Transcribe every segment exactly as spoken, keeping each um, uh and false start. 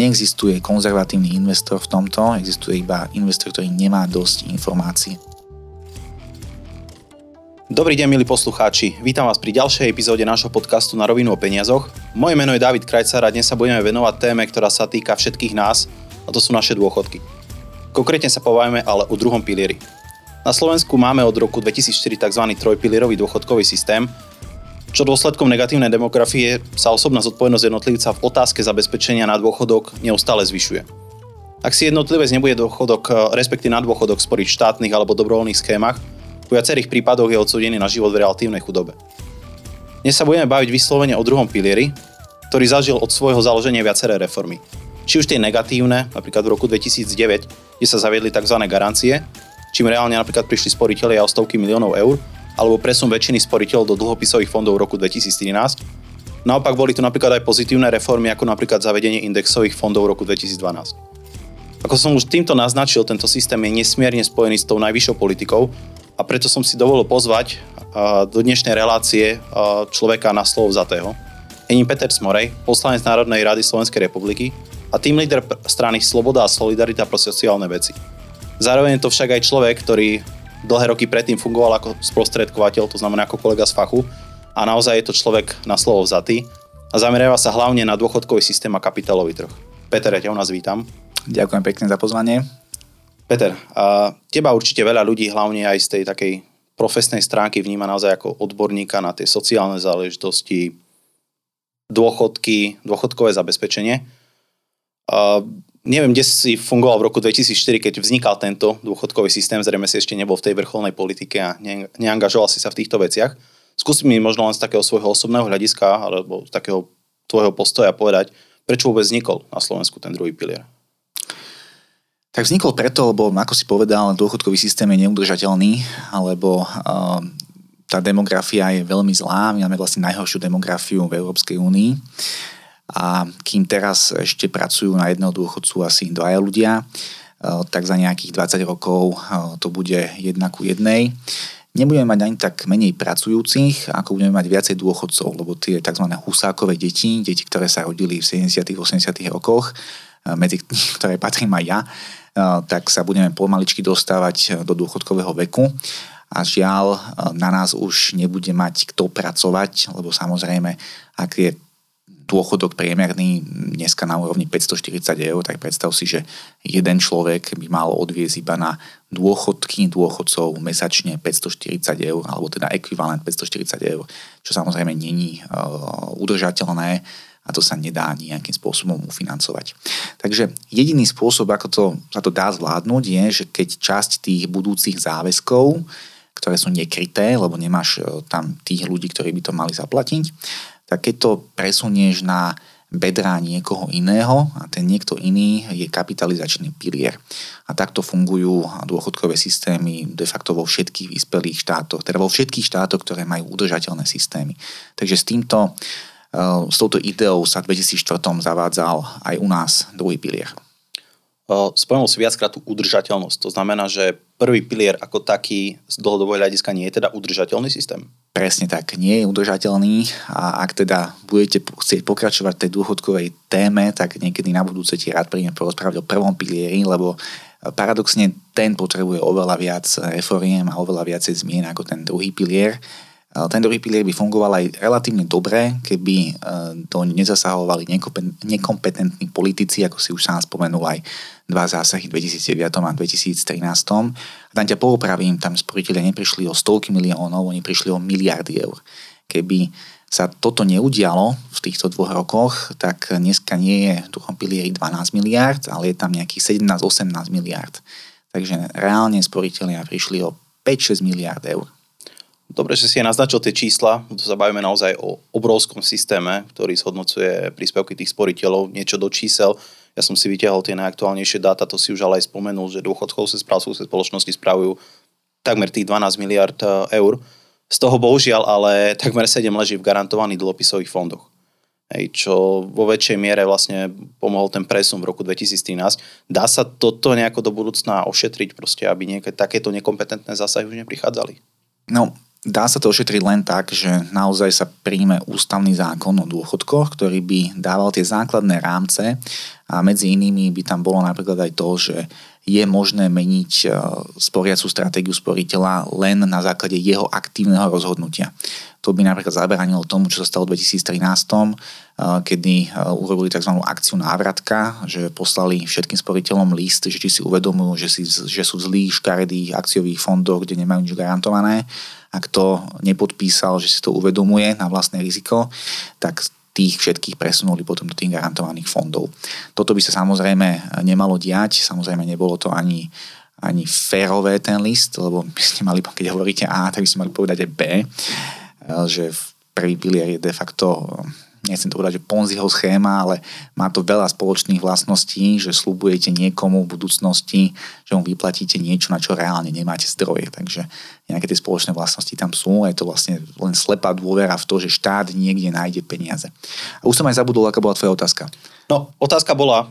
neexistuje konzervatívny investor v tomto, existuje iba investor, ktorý nemá dosť informácií. Dobrý deň, milí poslucháči. Vítam vás pri ďalšej epizóde nášho podcastu Na rovinu o peniazoch. Moje meno je Dávid Krajcar a dnes sa budeme venovať téme, ktorá sa týka všetkých nás, a to sú naše dôchodky. Konkrétne sa povieme ale o druhom pilieri. Na Slovensku máme od roku dvetisícštyri tzv. Trojpilierový dôchodkový systém, čo dôsledkom negatívnej demografie sa osobná zodpovednosť jednotlivca v otázke zabezpečenia na dôchodok neustále zvyšuje. Ak si jednotlivec nebude dôchodok, respektíve na dôchodok sporiť v štátnych alebo dobrovoľných schémach, v viacerých prípadoch je odsúdený na život v relatívnej chudobe. Dnes sa budeme baviť vyslovene o druhom pilieri, ktorý zažil od svojho založenia viaceré reformy. Či už tie negatívne, napríklad v roku dvetisícdeväť, kde sa zaviedli tzv. Garancie, čím reálne napríklad prišli sporitelia o stovky miliónov eur, alebo presun väčšiny sporiteľov do dlhopisových fondov v roku dvetisíctrinásť. Naopak boli tu napríklad aj pozitívne reformy, ako napríklad zavedenie indexových fondov v roku dvetisícdvanásť. Ako som už týmto naznačil, tento systém je nesmierne spojený s tou najvyššou politikou, a preto som si dovolil pozvať do dnešnej relácie človeka na slovo vzatého. Je ním Peter Smorej, poslanec Národnej rady Slovenskej republiky a tým líder strany Sloboda a Solidarita pro sociálne veci. Zároveň je to však aj človek, ktorý dlhé roky predtým fungoval ako sprostredkovateľ, to znamená ako kolega z fachu, a naozaj je to človek na slovo vzatý a zameriava sa hlavne na dôchodkový systém a kapitálový trh. Peter, ja ťa u nás vítam. Ďakujem pekne za pozvanie. Peter, a teba určite veľa ľudí, hlavne aj z tej takej profesnej stránky, vníma naozaj ako odborníka na tie sociálne záležitosti, dôchodky, dôchodkové zabezpečenie. A neviem, kde si fungoval v roku dvetisícštyri, keď vznikal tento dôchodkový systém, zrejme si ešte nebol v tej vrcholnej politike a neangažoval si sa v týchto veciach. Skús mi možno len z takého svojho osobného hľadiska alebo z takého tvojho postoja povedať, prečo vôbec vznikol na Slovensku ten druhý pilier. Tak vznikol preto, lebo ako si povedal, dôchodkový systém je neudržateľný, alebo uh, tá demografia je veľmi zlá. My máme vlastne najhoršiu demografiu v Európskej únii. A kým teraz ešte pracujú na jedného dôchodcu asi dvaja ľudia, uh, tak za nejakých dvadsať rokov uh, to bude jedna ku jednej. Nebudeme mať ani tak menej pracujúcich, ako budeme mať viacej dôchodcov, lebo tie tzv. Husákové deti, deti, ktoré sa rodili v sedemdesiatych, osemdesiatych rokoch, medzi ktoré patrím aj ja, tak sa budeme pomaličky dostávať do dôchodkového veku a žiaľ, na nás už nebude mať kto pracovať, lebo samozrejme, ak je dôchodok priemerný dneska na úrovni päťstoštyridsať eur, tak predstav si, že jeden človek by mal odviezť iba na dôchodky dôchodcov mesačne päťstoštyridsať eur, alebo teda ekvivalent päťstoštyridsať eur, čo samozrejme není udržateľné, a to sa nedá nejakým spôsobom ufinancovať. Takže jediný spôsob, ako to, sa to dá zvládnuť, je, že keď časť tých budúcich záväzkov, ktoré sú nekryté, lebo nemáš tam tých ľudí, ktorí by to mali zaplatiť, tak keď to presunieš na bedrá niekoho iného a ten niekto iný je kapitalizačný pilier. A takto fungujú dôchodkové systémy de facto vo všetkých vyspelých štátoch, teda vo všetkých štátoch, ktoré majú udržateľné systémy. Takže s týmto S touto ideou sa v dvetisícštyri zavádzal aj u nás druhý pilier. Spomenul si viackrát tú udržateľnosť. To znamená, že prvý pilier ako taký z dlhodobého hľadiska nie je teda udržateľný systém? Presne tak, nie je udržateľný a ak teda budete chcieť pokračovať v tej dôchodkovej téme, tak niekedy na budúce ti rád príjem porozprávať o prvom pilieri, lebo paradoxne ten potrebuje oveľa viac reforiem a oveľa viacej zmien ako ten druhý pilier. Ten druhý pilier by fungoval aj relatívne dobre, keby to nezasahovali nekompetentní politici, ako si už sám spomenul aj dva zásahy v dvetisícdeväť a dvetisíctrinásť. A tam ťa poopravím, tam sporitelia neprišli o stovky miliónov, oni prišli o miliardy eur. Keby sa toto neudialo v týchto dvoch rokoch, tak dneska nie je v druhom pilieri dvanásť miliárd, ale je tam nejakých sedemnásť až osemnásť miliárd. Takže reálne sporitelia prišli o päť až šesť miliárd eur. Dobre, že si aj naznačil tie čísla, tu sa bavíme naozaj o obrovskom systéme, ktorý zhodnocuje príspevky tých sporiteľov, niečo do čísel. Ja som si vytiahol tie najaktuálnejšie dáta, to si už ale aj spomenul, že dôchodkov sa správcovské spoločnosti spravujú takmer tých dvanásť miliárd eur. Z toho bohužiaľ, ale takmer sedem leží v garantovaných dlhopisových fondoch. Hej, čo vo väčšej miere vlastne pomohol ten presun v roku dvetisíctrinásť. Dá sa toto nejako do budúcna ošetriť, proste, aby nejaké takéto nekompetentné zásahy už neprichádzali? No, Dá sa to ošetriť len tak, že naozaj sa príjme ústavný zákon o dôchodkoch, ktorý by dával tie základné rámce a medzi inými by tam bolo napríklad aj to, že je možné meniť sporiacu stratégiu sporiteľa len na základe jeho aktívneho rozhodnutia. To by napríklad zabránilo tomu, čo sa stalo v dvetisíctrinásť, kedy urobili tzv. Akciu návratka, že poslali všetkým sporiteľom list, že či si uvedomujú, že, si, že sú zlí, škaredí akciových fondov, kde nemajú nič garantované. A kto nepodpísal, že si to uvedomuje na vlastné riziko, tak tých všetkých presunuli potom do tých garantovaných fondov. Toto by sa samozrejme nemalo diať, samozrejme nebolo to ani, ani férové ten list, lebo by ste mali, keď hovoríte A, tak by ste mali povedať aj B, že prvý pilier je de facto, nechcem to povedať, že Ponziho schéma, ale má to veľa spoločných vlastností, že slúbujete niekomu v budúcnosti, že mu vyplatíte niečo, na čo reálne nemáte zdroje, takže nejaké tie spoločné vlastnosti tam sú a je to vlastne len slepá dôvera v to, že štát niekde nájde peniaze. A už som aj zabudol, aká bola tvoja otázka. No, otázka bola,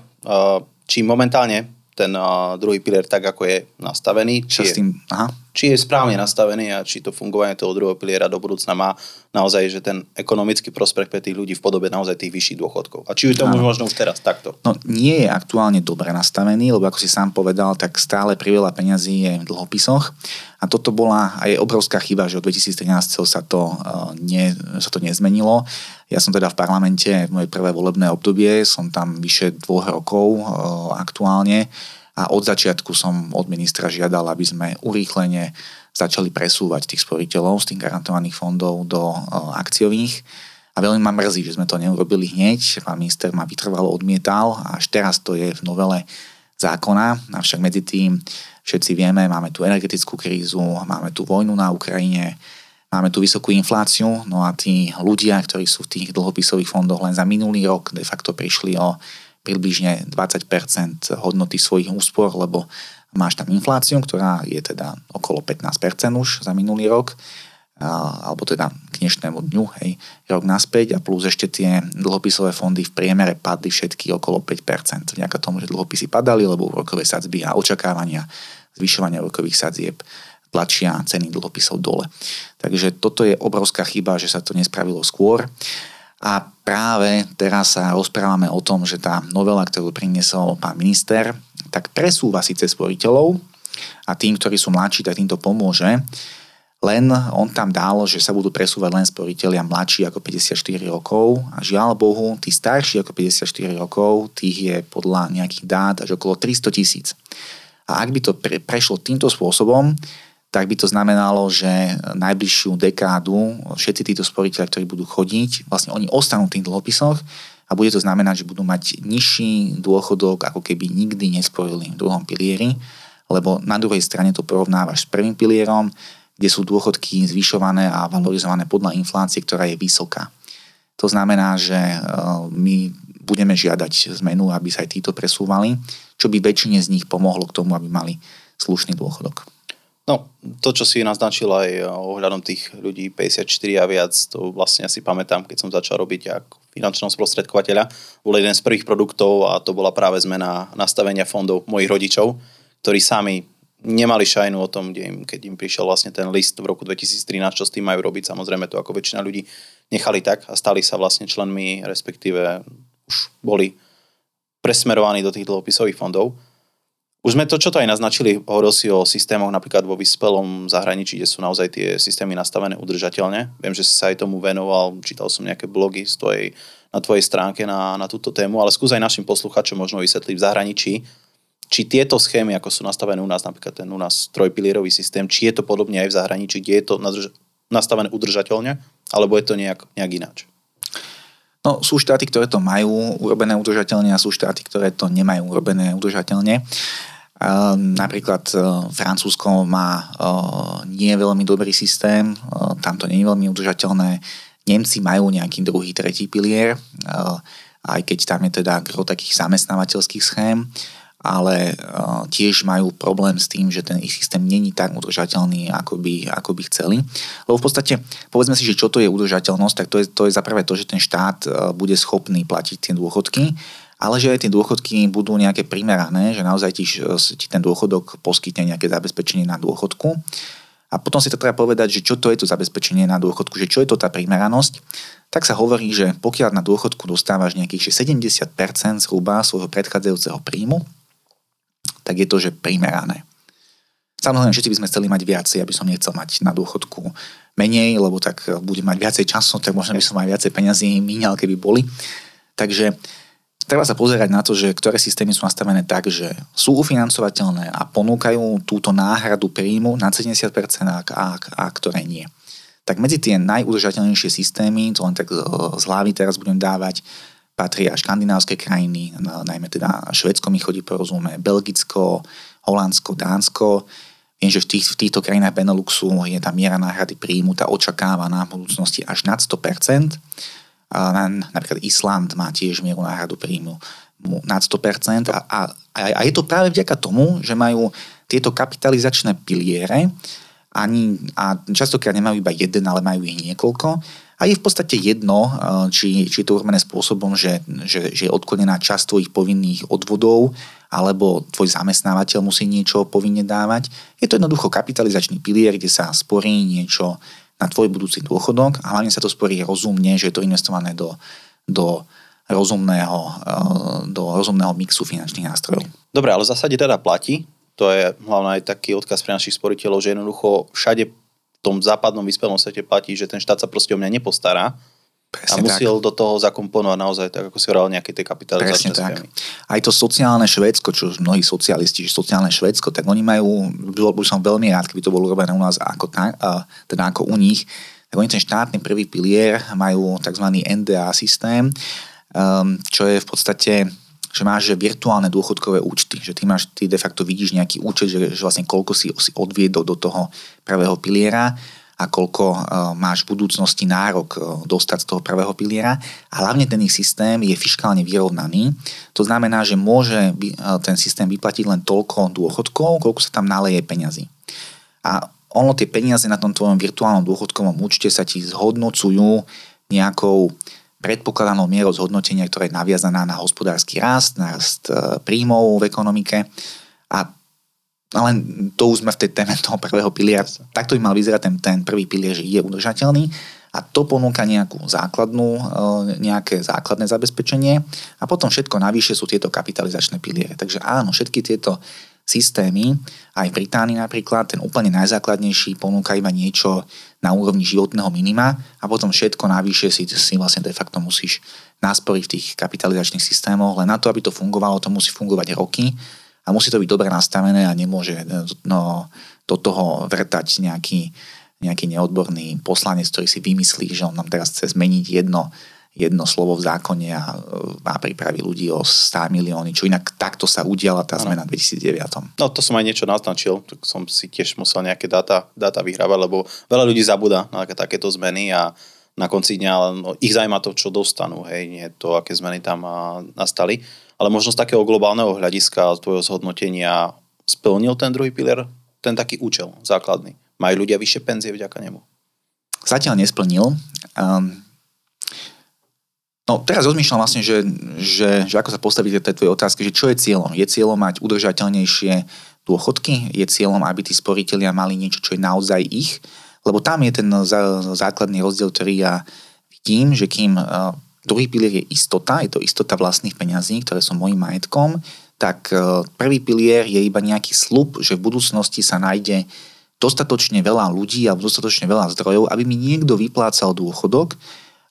či momentálne ten druhý pilier tak, ako je nastavený, či je, tým, aha. či je správne nastavený a či to fungovanie toho druhého piliera do budúcna má naozaj, že ten ekonomický prospech pre tých ľudí v podobe naozaj tých vyšších dôchodkov. A či je to možno už teraz takto? No nie je aktuálne dobre nastavený, lebo ako si sám povedal, tak stále priveľa peňazí je v dlhopisoch. A toto bola aj obrovská chyba, že od dvetisíctrinásť sa to, ne, sa to nezmenilo. Ja som teda v parlamente v mojej prvé volebné obdobie, som tam vyše dvoch rokov aktuálne a od začiatku som od ministra žiadal, aby sme urýchlene začali presúvať tých sporiteľov z tých garantovaných fondov do akciových. A veľmi ma mrzí, že sme to neurobili hneď. Pán minister ma vytrvalo odmietal a až teraz to je v novele zákona, avšak medzi tým všetci vieme, máme tu energetickú krízu, máme tu vojnu na Ukrajine, máme tu vysokú infláciu, no a tí ľudia, ktorí sú v tých dlhopisových fondoch len za minulý rok de facto prišli o približne dvadsať percent hodnoty svojich úspor, lebo máš tam infláciu, ktorá je teda okolo pätnásť percent už za minulý rok, alebo teda k dnešnému dňu, hej, rok naspäť a plus ešte tie dlhopisové fondy v priemere padli všetky okolo päť percent. Vďaka tomu, že dlhopisy padali, lebo úrokové sadzby a očakávania zvyšovania úrokových sadzieb tlačia ceny dlhopisov dole. Takže toto je obrovská chyba, že sa to nespravilo skôr. A práve teraz sa rozprávame o tom, že tá novela, ktorú priniesol pán minister, tak presúva síce sporiteľov a tým, ktorí sú mladší, tak týmto pomôže. Len on tam dal, že sa budú presúvať len sporiteľia mladší ako päťdesiatštyri rokov a žiaľ Bohu, tí starší ako päťdesiatštyri rokov, tých je podľa nejakých dát až okolo tristotisíc. A ak by to pre, prešlo týmto spôsobom, tak by to znamenalo, že najbližšiu dekádu všetci títo sporiteľia, ktorí budú chodiť, vlastne oni ostanú v tých dlhopisoch a bude to znamenať, že budú mať nižší dôchodok, ako keby nikdy nesporili v druhom pilieri, lebo na druhej strane to porovnávaš s prvým pilierom, kde sú dôchodky zvyšované a valorizované podľa inflácie, ktorá je vysoká. To znamená, že my budeme žiadať zmenu, aby sa aj títo presúvali, čo by väčšine z nich pomohlo k tomu, aby mali slušný dôchodok. No, to, čo si naznačil aj ohľadom tých ľudí päťdesiatštyri a viac, to vlastne si pamätám, keď som začal robiť ako finančného sprostredkovateľa. Bol jeden z prvých produktov a to bola práve zmena nastavenia fondov mojich rodičov, ktorí sami nemali šajnu o tom, kde im, keď im prišiel vlastne ten list v roku dvetisíctrinásť, čo s tým majú robiť. Samozrejme to ako väčšina ľudí nechali tak a stali sa vlastne členmi, respektíve už boli presmerovaní do tých dlhopisových fondov. Už sme to, čo to aj naznačili, hovoril si o systémoch napríklad vo vyspelom zahraničí, kde sú naozaj tie systémy nastavené udržateľne. Viem, že si sa aj tomu venoval, čítal som nejaké blogy z tvojej, na tvojej stránke na, na túto tému, ale skús aj našim posluchačom možno vysvetliť v zahraničí, či tieto schémy, ako sú nastavené u nás, napríklad ten u nás trojpilierový systém, či je to podobne aj v zahraničí, kde je to nastavené udržateľne, alebo je to nejak, nejak ináč? No, sú štáty, ktoré to majú urobené udržateľne a sú štáty, ktoré to nemajú urobené udržateľne. Napríklad Francúzsko má nie veľmi dobrý systém, tam to nie je veľmi udržateľné. Nemci majú nejaký druhý, tretí pilier, aj keď tam je teda gro takých zamestnávateľských schém, ale tiež majú problém s tým, že ten ich systém není tak udržateľný, ako by, ako by chceli. Lebo v podstate, povedzme si, že čo to je udržateľnosť, tak to je, to je zaprvé to, že ten štát bude schopný platiť tie dôchodky, ale že aj tie dôchodky budú nejaké primerané, že naozaj ti, ti ten dôchodok poskytne nejaké zabezpečenie na dôchodku. A potom si to treba povedať, že čo to je to zabezpečenie na dôchodku, že čo je to tá primeranosť, tak sa hovorí, že pokiaľ na dôchodku dostávaš nejakých sedemdesiat percent zhruba svojho predchádzajúceho príjmu, tak je to, že primerané. Samozrejme, všetci by sme chceli mať viacej, aby som nechcel mať na dôchodku menej, lebo tak budem mať viacej času, tak možno by som aj viacej peňazí míňal, keby boli. Takže treba sa pozerať na to, že ktoré systémy sú nastavené tak, že sú ufinancovateľné a ponúkajú túto náhradu príjmu na sedemdesiat percent a, a ktoré nie. Tak medzi tie najudržateľnejšie systémy, to len tak z hlavy teraz budem dávať, patria škandinávské krajiny, najmä teda Švédsko mi chodí po rozume, Belgicko, Holandsko, Dánsko. Viem, že v, tých, v týchto krajinách Beneluxu je tá miera náhrady príjmu, tá očakávaná v budúcnosti až nad sto percent. A napríklad Island má tiež mieru náhradu príjmu nad sto percent a, a, a je to práve vďaka tomu, že majú tieto kapitalizačné piliere ani, a častokrát nemajú iba jeden, ale majú ich niekoľko a je v podstate jedno, či, či je to urmené spôsobom, že, že, že je odklonená časť tvojich povinných odvodov alebo tvoj zamestnávateľ musí niečo povinne dávať. Je to jednoducho kapitalizačný pilier, kde sa sporí niečo na tvoj budúci dôchodok a hlavne sa to sporí rozumne, že je to investované do, do, rozumného, do rozumného mixu finančných nástrojov. Dobre, ale v zásade teda platí, to je hlavne aj taký odkaz pre našich sporiteľov, že jednoducho všade v tom západnom vyspelom svete platí, že ten štát sa proste o mňa nepostará. Presne a musel tak do toho zakomponovať naozaj tak, ako si hovoril, nejaké tie kapitalizačné schémy. Aj to sociálne Švédsko, čo mnohí socialisti, že sociálne Švédsko, tak oni majú, bol som veľmi rád, keby to bolo urobené u nás ako, teda ako u nich, tak oni ten štátny prvý pilier majú tzv. en dé á systém, čo je v podstate, že máš virtuálne dôchodkové účty, že ty máš, ty de facto vidíš nejaký účet, že, že vlastne koľko si, si odviedol do toho prvého piliera, a koľko máš v budúcnosti nárok dostať z toho prvého piliera. A hlavne ten ich systém je fiškálne vyrovnaný. To znamená, že môže ten systém vyplatiť len toľko dôchodkov, koľko sa tam naleje peňazí. A ono, tie peniaze na tom tvojom virtuálnom dôchodkovom účte sa ti zhodnocujú nejakou predpokladanou mierou zhodnotenia, ktorá je naviazaná na hospodársky rast, na rast príjmov v ekonomike. A ale to už sme v tej téme toho prvého piliera. Takto by mal vyzerať ten, ten prvý pilier, že je udržateľný a to ponúka nejakú základnú, nejaké základné zabezpečenie a potom všetko navyše sú tieto kapitalizačné piliere. Takže áno, všetky tieto systémy, aj v Británii napríklad, ten úplne najzákladnejší ponúka iba niečo na úrovni životného minima a potom všetko navyše si, si vlastne de facto musíš nasporiť v tých kapitalizačných systémoch, len na to, aby to fungovalo, to musí fungovať roky. A musí to byť dobre nastavené a nemôže no, do toho vrtať nejaký, nejaký neodborný poslanec, ktorý si vymyslí, že on nám teraz chce zmeniť jedno, jedno slovo v zákone a, a pripraví ľudí o sto milióny, čo inak takto sa udiala tá zmena v dvetisícdeväť. No to som aj niečo naznačil, tak som si tiež musel nejaké dáta, dáta vyhrávať, lebo veľa ľudí zabúda na takéto zmeny a na konci dňa len, no, ich zaujíma to, čo dostanú, hej, nie to, aké zmeny tam nastali. Ale možno z takého globálneho hľadiska, z tvojho zhodnotenia, splnil ten druhý pilier ten taký účel základný? Majú ľudia vyššie penzie vďaka nemu? Zatiaľ nesplnil. Um, no teraz rozmýšľam vlastne, že, že, že ako sa postaviť tej tvojej otázky, že čo je cieľom? Je cieľom mať udržateľnejšie dôchodky? Je cieľom, aby tí sporitelia mali niečo, čo je naozaj ich? Lebo tam je ten základný rozdiel, ktorý ja vidím, že kým... Uh, Druhý pilier je istota, je to istota vlastných peňazí, ktoré sú mojím majetkom, tak prvý pilier je iba nejaký sľub, že v budúcnosti sa nájde dostatočne veľa ľudí alebo dostatočne veľa zdrojov, aby mi niekto vyplácal dôchodok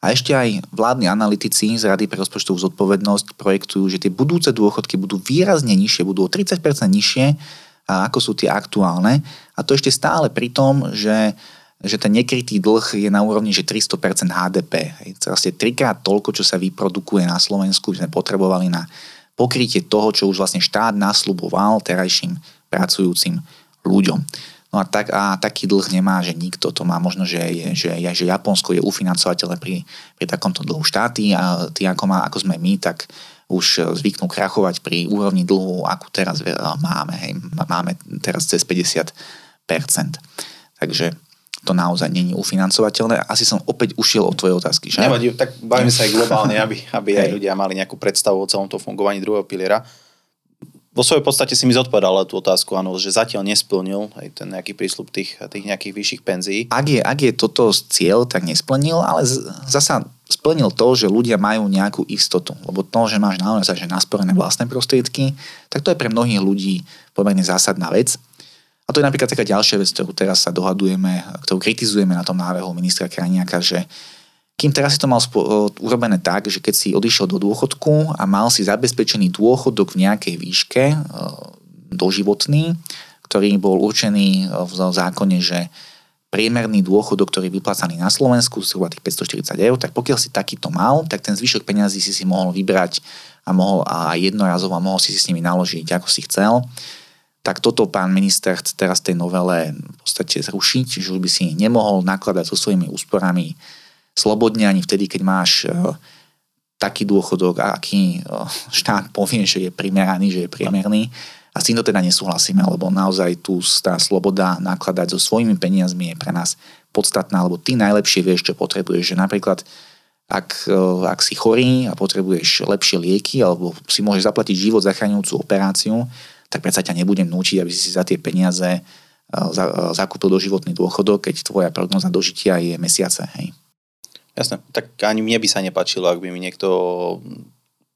a ešte aj vládni analytici z Rady pre rozpočtovú zodpovednosť projektujú, že tie budúce dôchodky budú výrazne nižšie, budú o tridsať percent nižšie ako sú tie aktuálne a to ešte stále pri tom, že že ten nekrytý dlh je na úrovni, že tristo percent há dé pé. Vlastne trikrát toľko, čo sa vyprodukuje na Slovensku, sme potrebovali na pokrytie toho, čo už vlastne štát nasľuboval terajším pracujúcim ľuďom. No a, tak, a taký dlh nemá, že nikto to má. Možno, že, je, že, že Japonsko je ufinancovateľné pri, pri takomto dlhu štáty a tí, ako, má, ako sme my, tak už zvyknú krachovať pri úrovni dlhu, akú teraz máme. Hej. Máme teraz cez päťdesiat percent. Takže to naozaj nie je ufinancovateľné. Asi som opäť ušiel od tvojej otázky, že? Nevadí, tak bavíme sa aj globálne, aby, aby aj ľudia mali nejakú predstavu o celom to fungovaní druhého piliera. V vo svojej podstate si mi zodpovedal tú otázku, áno, že zatiaľ nesplnil aj ten nejaký prísľub tých, tých nejakých vyšších penzií. Ak je, ak je toto cieľ, tak nesplnil, ale z, zasa splnil to, že ľudia majú nejakú istotu. Lebo to, že máš naozaj že nasporené vlastné prostriedky, tak to je pre mnohých ľudí pomerne zásadná vec. A to je napríklad taká ďalšia vec, ktorú teraz sa dohadujeme, ktorú kritizujeme na tom návrhu ministra Krajniaka, že kým teraz si to mal spo- urobené tak, že keď si odišiel do dôchodku a mal si zabezpečený dôchodok v nejakej výške e, doživotný, ktorý bol určený v zákone, že priemerný dôchodok, ktorý je vyplácaný na Slovensku, zhruba tých päťstoštyridsať eur, tak pokiaľ si takýto mal, tak ten zvyšok peňazí si si mohol vybrať a mohol a jednorazovo a mohol si si s nimi naložiť, ako si chcel. Tak toto pán minister teraz tej novele v podstate zrušiť, že už by si nemohol nakladať so svojimi úsporami slobodne ani vtedy, keď máš uh, taký dôchodok, aký uh, štát povie, že je primeraný, že je priemerný. A s tým to teda nesúhlasíme, lebo naozaj tu tá sloboda nakladať so svojimi peniazmi je pre nás podstatná, lebo ty najlepšie vieš, čo potrebuješ. Že napríklad Ak, ak si chorý a potrebuješ lepšie lieky alebo si môžeš zaplatiť život zachraňujúcu operáciu, tak predsa ťa nebudem núčiť, aby si za tie peniaze zakúpil doživotný dôchodok, keď tvoja prognoza dožitia je mesiace. Hej. Jasné, tak ani mne by sa nepáčilo, ak by mi niekto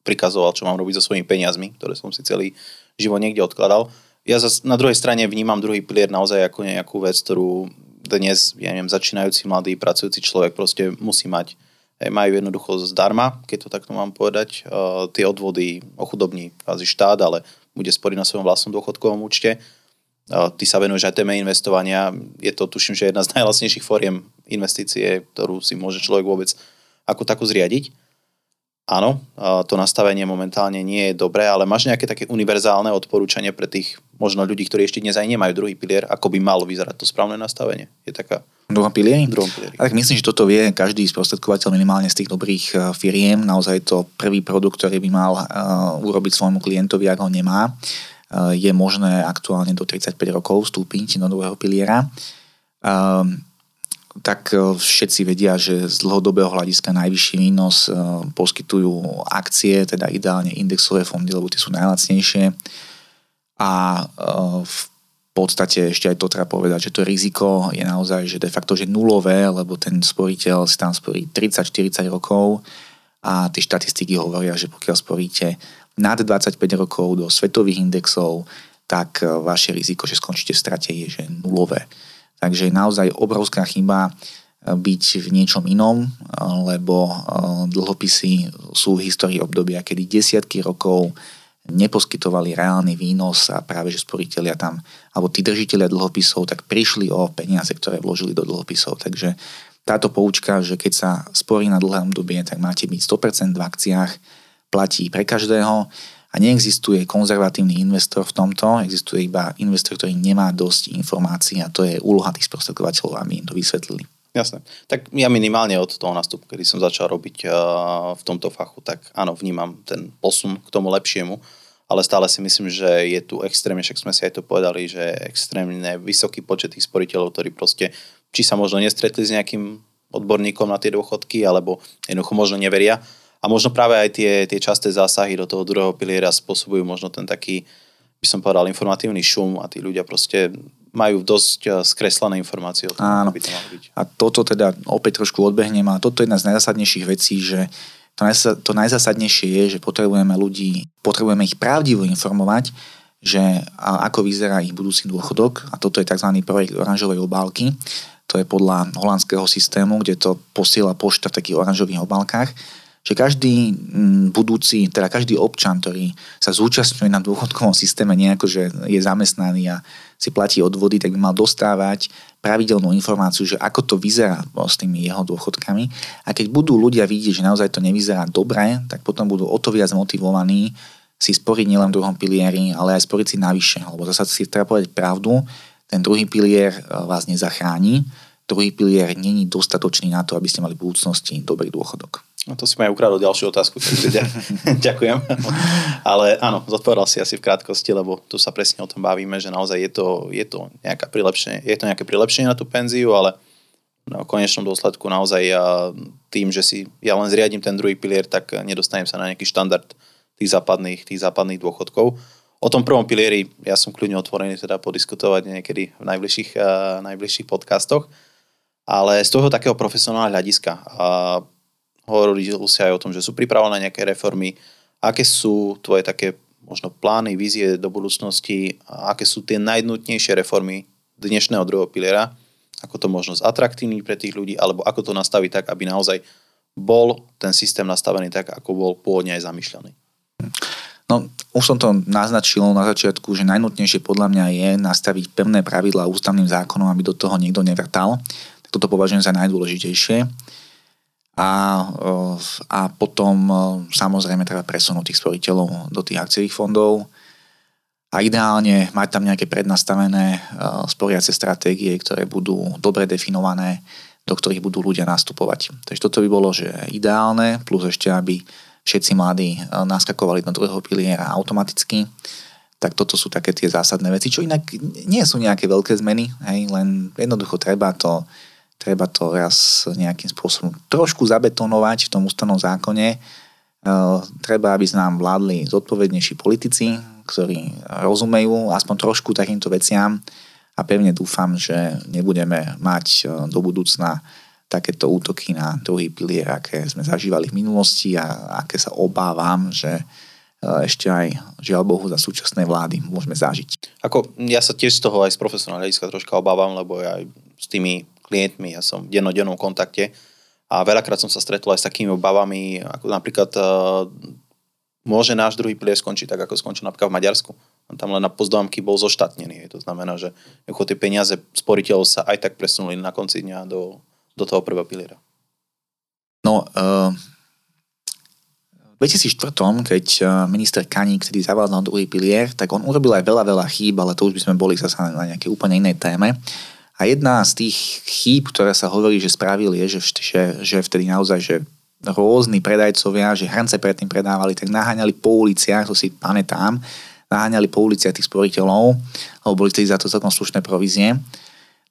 prikazoval, čo mám robiť so svojimi peniazmi, ktoré som si celý život niekde odkladal. Ja zas, na druhej strane vnímam druhý pilier naozaj ako nejakú vec, ktorú dnes, ja neviem, začínajúci mladý pracujúci človek proste musí mať. Majú jednoducho zdarma, keď to takto mám povedať. Uh, tie odvody ochudobní kvázi štát, ale bude sporiť na svojom vlastnom dôchodkovom účte. Uh, ty sa venuješ aj téme investovania. Je to, tuším, že jedna z najlacnejších fóriem investície, ktorú si môže človek vôbec ako takú zriadiť. Áno, uh, to nastavenie momentálne nie je dobré, ale máš nejaké také univerzálne odporúčanie pre tých možno ľudí, ktorí ešte dnes aj nemajú druhý pilier, ako by malo vyzerať to správne nastavenie? Je taká Druhá pilier? Druhom pilieri. Tak myslím, že toto vie každý sprostredkovateľ minimálne z tých dobrých firiem. Naozaj to prvý produkt, ktorý by mal uh, urobiť svojmu klientovi, ak ho nemá. Uh, je možné aktuálne do tridsaťpäť rokov vstúpiť do druhého piliera. Uh, tak uh, všetci vedia, že z dlhodobého hľadiska najvyšší výnos uh, poskytujú akcie, teda ideálne indexové fondy, lebo tie sú najlacnejšie. A uh, v V podstate ešte aj to treba povedať, že to riziko je naozaj, že de facto, že nulové, lebo ten sporiteľ si tam sporí tridsať štyridsať rokov a tie štatistiky hovoria, že pokiaľ sporíte nad dvadsaťpäť rokov do svetových indexov, tak vaše riziko, že skončíte v strate, je že nulové. Takže naozaj obrovská chyba byť v niečom inom, lebo dlhopisy sú v histórii obdobia, kedy desiatky rokov neposkytovali reálny výnos a práve že sporitelia tam, alebo tí držitelia dlhopisov, tak prišli o peniaze, ktoré vložili do dlhopisov. Takže táto poučka, že keď sa sporí na dlhé obdobie, tak máte byť sto percent v akciách, platí pre každého a neexistuje konzervatívny investor v tomto, existuje iba investor, ktorý nemá dosť informácií a to je úloha tých sprostredkovateľov, aby im to vysvetlili. Jasné. Tak ja minimálne od toho nástupu, kedy som začal robiť uh, v tomto fachu, tak áno, vnímam ten posun k tomu lepšiemu, ale stále si myslím, že je tu extrémne, však sme si aj to povedali, že extrémne vysoký počet tých sporiteľov, ktorí proste, či sa možno nestretli s nejakým odborníkom na tie dôchodky, alebo jednoducho možno neveria. A možno práve aj tie, tie časté zásahy do toho druhého piliera spôsobujú možno ten taký, by som povedal, informatívny šum a tí ľudia proste majú dosť skreslené informácie o tom, áno, by to malo byť. A toto teda opäť trošku odbehnem, ale toto je jedna z najzásadnejších vecí, že to, najzasa- to najzásadnejšie je, že potrebujeme ľudí, potrebujeme ich pravdivo informovať, že ako vyzerá ich budúci dôchodok a toto je tzv. Projekt oranžovej obálky. To je podľa holandského systému, kde to posiela pošta v takých oranžových obálkach, že každý budúci, teda každý občan, ktorý sa zúčastňuje na dôchodkovom systéme nejako, že je zamestnaný a si platí odvody, tak by mal dostávať pravidelnú informáciu, že ako to vyzerá s tými jeho dôchodkami. A keď budú ľudia vidieť, že naozaj to nevyzerá dobre, tak potom budú o to viac motivovaní si sporiť nielen v druhom pilieri, ale aj sporiť si navyše. Lebo zasa si treba povedať pravdu, ten druhý pilier vás nezachráni, druhý pilier není dostatočný na to, aby ste mali v budúcnosti dobrý dôchodok. No to si ma aj ukradol ďalšiu otázku, takže ďakujem. Ale áno, zodpovedal si asi v krátkosti, lebo tu sa presne o tom bavíme, že naozaj je to, je to, nejaká prilepšenie, je to nejaké prilepšenie na tú penziu, ale no, v konečnom dôsledku naozaj ja, tým, že si ja len zriadím ten druhý pilier, tak nedostanem sa na nejaký štandard tých západných, tých západných dôchodkov. O tom prvom pilieri ja som kľudne otvorený teda podiskutovať niekedy v najbližších, uh, najbližších podcastoch, ale z toho takého profesionálneho hľadiska. Uh, hovoril si aj o tom, že sú pripravené nejaké reformy, aké sú tvoje také možno plány, vízie do budúcnosti, aké sú tie najnutnejšie reformy dnešného druhého piliera, ako to možno zatraktívniť pre tých ľudí, alebo ako to nastaviť tak, aby naozaj bol ten systém nastavený tak, ako bol pôvodne aj zamýšľaný. No, už som to naznačil na začiatku, že najnutnejšie podľa mňa je nastaviť pevné pravidlá ústavným zákonom, aby do toho niekto nevrtal. Tak toto považujem za najdôležitejšie. A, a potom samozrejme treba presunúť tých sporiteľov do tých akciových fondov a ideálne mať tam nejaké prednastavené sporiace stratégie, ktoré budú dobre definované, do ktorých budú ľudia nastupovať. Takže toto by bolo, že ideálne, plus ešte, aby všetci mladí naskakovali do druhého piliera automaticky, tak toto sú také tie zásadné veci, čo inak nie sú nejaké veľké zmeny, hej, len jednoducho treba to, treba to raz nejakým spôsobom trošku zabetonovať v tom ústavnom zákone. E, treba, aby nám vládli zodpovednejší politici, ktorí rozumejú aspoň trošku takýmto veciam a pevne dúfam, že nebudeme mať do budúcna takéto útoky na druhý pilier, aké sme zažívali v minulosti a aké sa obávam, že ešte aj, žiaľ Bohu, za súčasnej vlády môžeme zažiť. Ako, ja sa tiež z toho aj z profesionálneho hľadiska troška obávam, lebo ja s tými klientmi, ja som v dennodennom kontakte a veľakrát som sa stretol aj s takými obavami, ako napríklad môže náš druhý pilier skončiť tak, ako skončil napríklad v Maďarsku. Tam len na poznámky bol zoštátnený. To znamená, že tie peniaze sporiteľov sa aj tak presunuli na konci dňa do do toho prvého piliera? No, v dvetisícštyri, keď minister Kaník, ktorý zavádzal druhý pilier, tak on urobil aj veľa, veľa chýb, ale to už by sme boli zasa na nejaké úplne inej téme. A jedna z tých chýb, ktorá sa hovorí, že spravil, je, že, že, že vtedy naozaj, že rôzni predajcovia, že hrnce predtým predávali, tak naháňali po uliciach, to si pamätám, naháňali po uliciach tých sporiteľov, lebo boli za to celkom slušné provízie.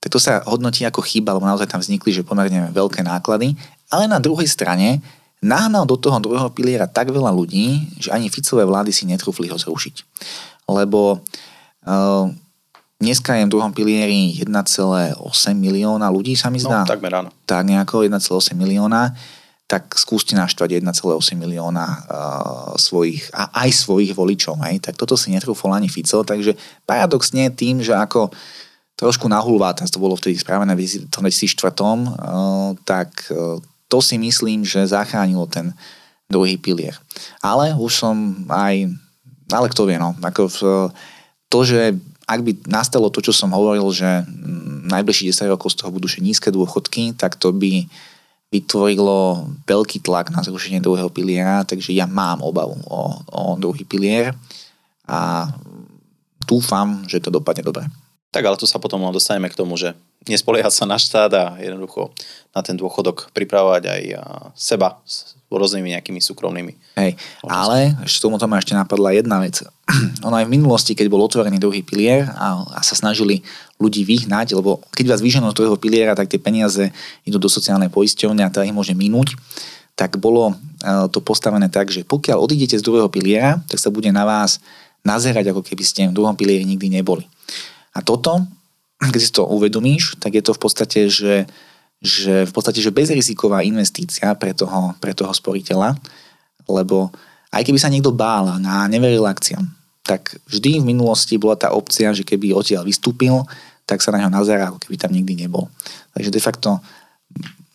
Tak to sa hodnotí ako chyba, lebo naozaj tam vznikli, že pomerne veľké náklady. Ale na druhej strane nahnal do toho druhého piliera tak veľa ľudí, že ani Ficové vlády si netrúfli ho zrušiť. Lebo e, dneska je v druhom pilieri jeden celá osem milióna ľudí, sa mi zdá. No, takmer áno. Tak nejako jeden celá osem milióna. Tak skúste naštvať jeden celá osem milióna e, svojich, a aj svojich voličov. Hej. Tak toto si netrúfol ani Fico. Takže paradoxne tým, že ako trošku nahulváta, to bolo vtedy správené v dvetisícštyri, tak to si myslím, že zachránilo ten druhý pilier. Ale už som aj, ale kto vie, no, ako to, že ak by nastalo to, čo som hovoril, že najbližších desať rokov z toho budú nízke dôchodky, tak to by vytvorilo veľký tlak na zrušenie druhého piliera, takže ja mám obavu o, o druhý pilier a dúfam, že to dopadne dobre. Tak, ale tu sa potom dostaneme k tomu, že nespoliehať sa na štát a jednoducho na ten dôchodok pripravovať aj seba s rôznymi nejakými súkromnými. Hej, ale ešte tomu to ma ešte napadla jedna vec. Ono aj v minulosti, keď bol otvorený druhý pilier a, a sa snažili ľudí vyhnať, lebo keď vás vyženú z druhého piliera, tak tie peniaze idú do sociálnej poisťovne a tá ich môže minúť, tak bolo to postavené tak, že pokiaľ odídete z druhého piliera, tak sa bude na vás nazerať, ako keby ste v druhom pilieri nikdy neboli. A toto, keď si to uvedomíš, tak je to v podstate, že, že, v podstate, že bezriziková investícia pre toho, pre toho sporiteľa, lebo aj keby sa niekto bála a neveril akciám, tak vždy v minulosti bola tá opcia, že keby odtiaľ vystúpil, tak sa na ňo nazerá, ako keby tam nikdy nebol. Takže de facto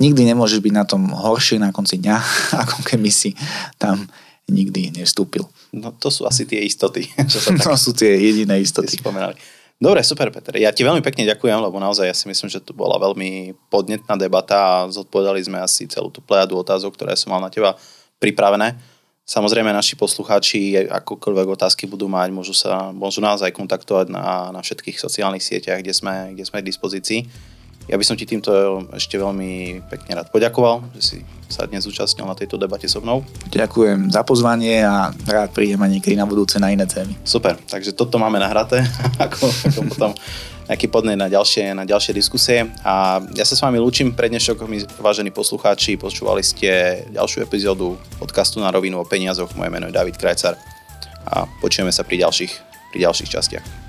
nikdy nemôžeš byť na tom horšie na konci dňa, ako keby si tam nikdy nevstúpil. No to sú asi tie istoty. Čo sa tak... To sú tie jediné istoty. Spomenali. Dobre, super, Peter. Ja ti veľmi pekne ďakujem, lebo naozaj ja si myslím, že tu bola veľmi podnetná debata a zodpovedali sme asi celú tú plejadu otázok, ktoré som mal na teba pripravené. Samozrejme, naši poslucháči, akokoľvek otázky budú mať, môžu sa môžu naozaj kontaktovať na, na všetkých sociálnych sieťach, kde sme, kde sme k dispozícii. Ja by som ti týmto ešte veľmi pekne rád poďakoval, že si sa dnes zúčastnil na tejto debate so mnou. Ďakujem za pozvanie a rád prídem aj niekedy na budúce na iné témy. Super, takže toto máme nahraté, ako, ako potom nejaký podnet na ďalšie, na ďalšie diskusie. A ja sa s vami lúčim pre dnešok, vážení poslucháči, počúvali ste ďalšiu epizódu podcastu Na rovinu o peniazoch. Moje meno je Dávid Krajcar a počujeme sa pri ďalších. pri ďalších častiach.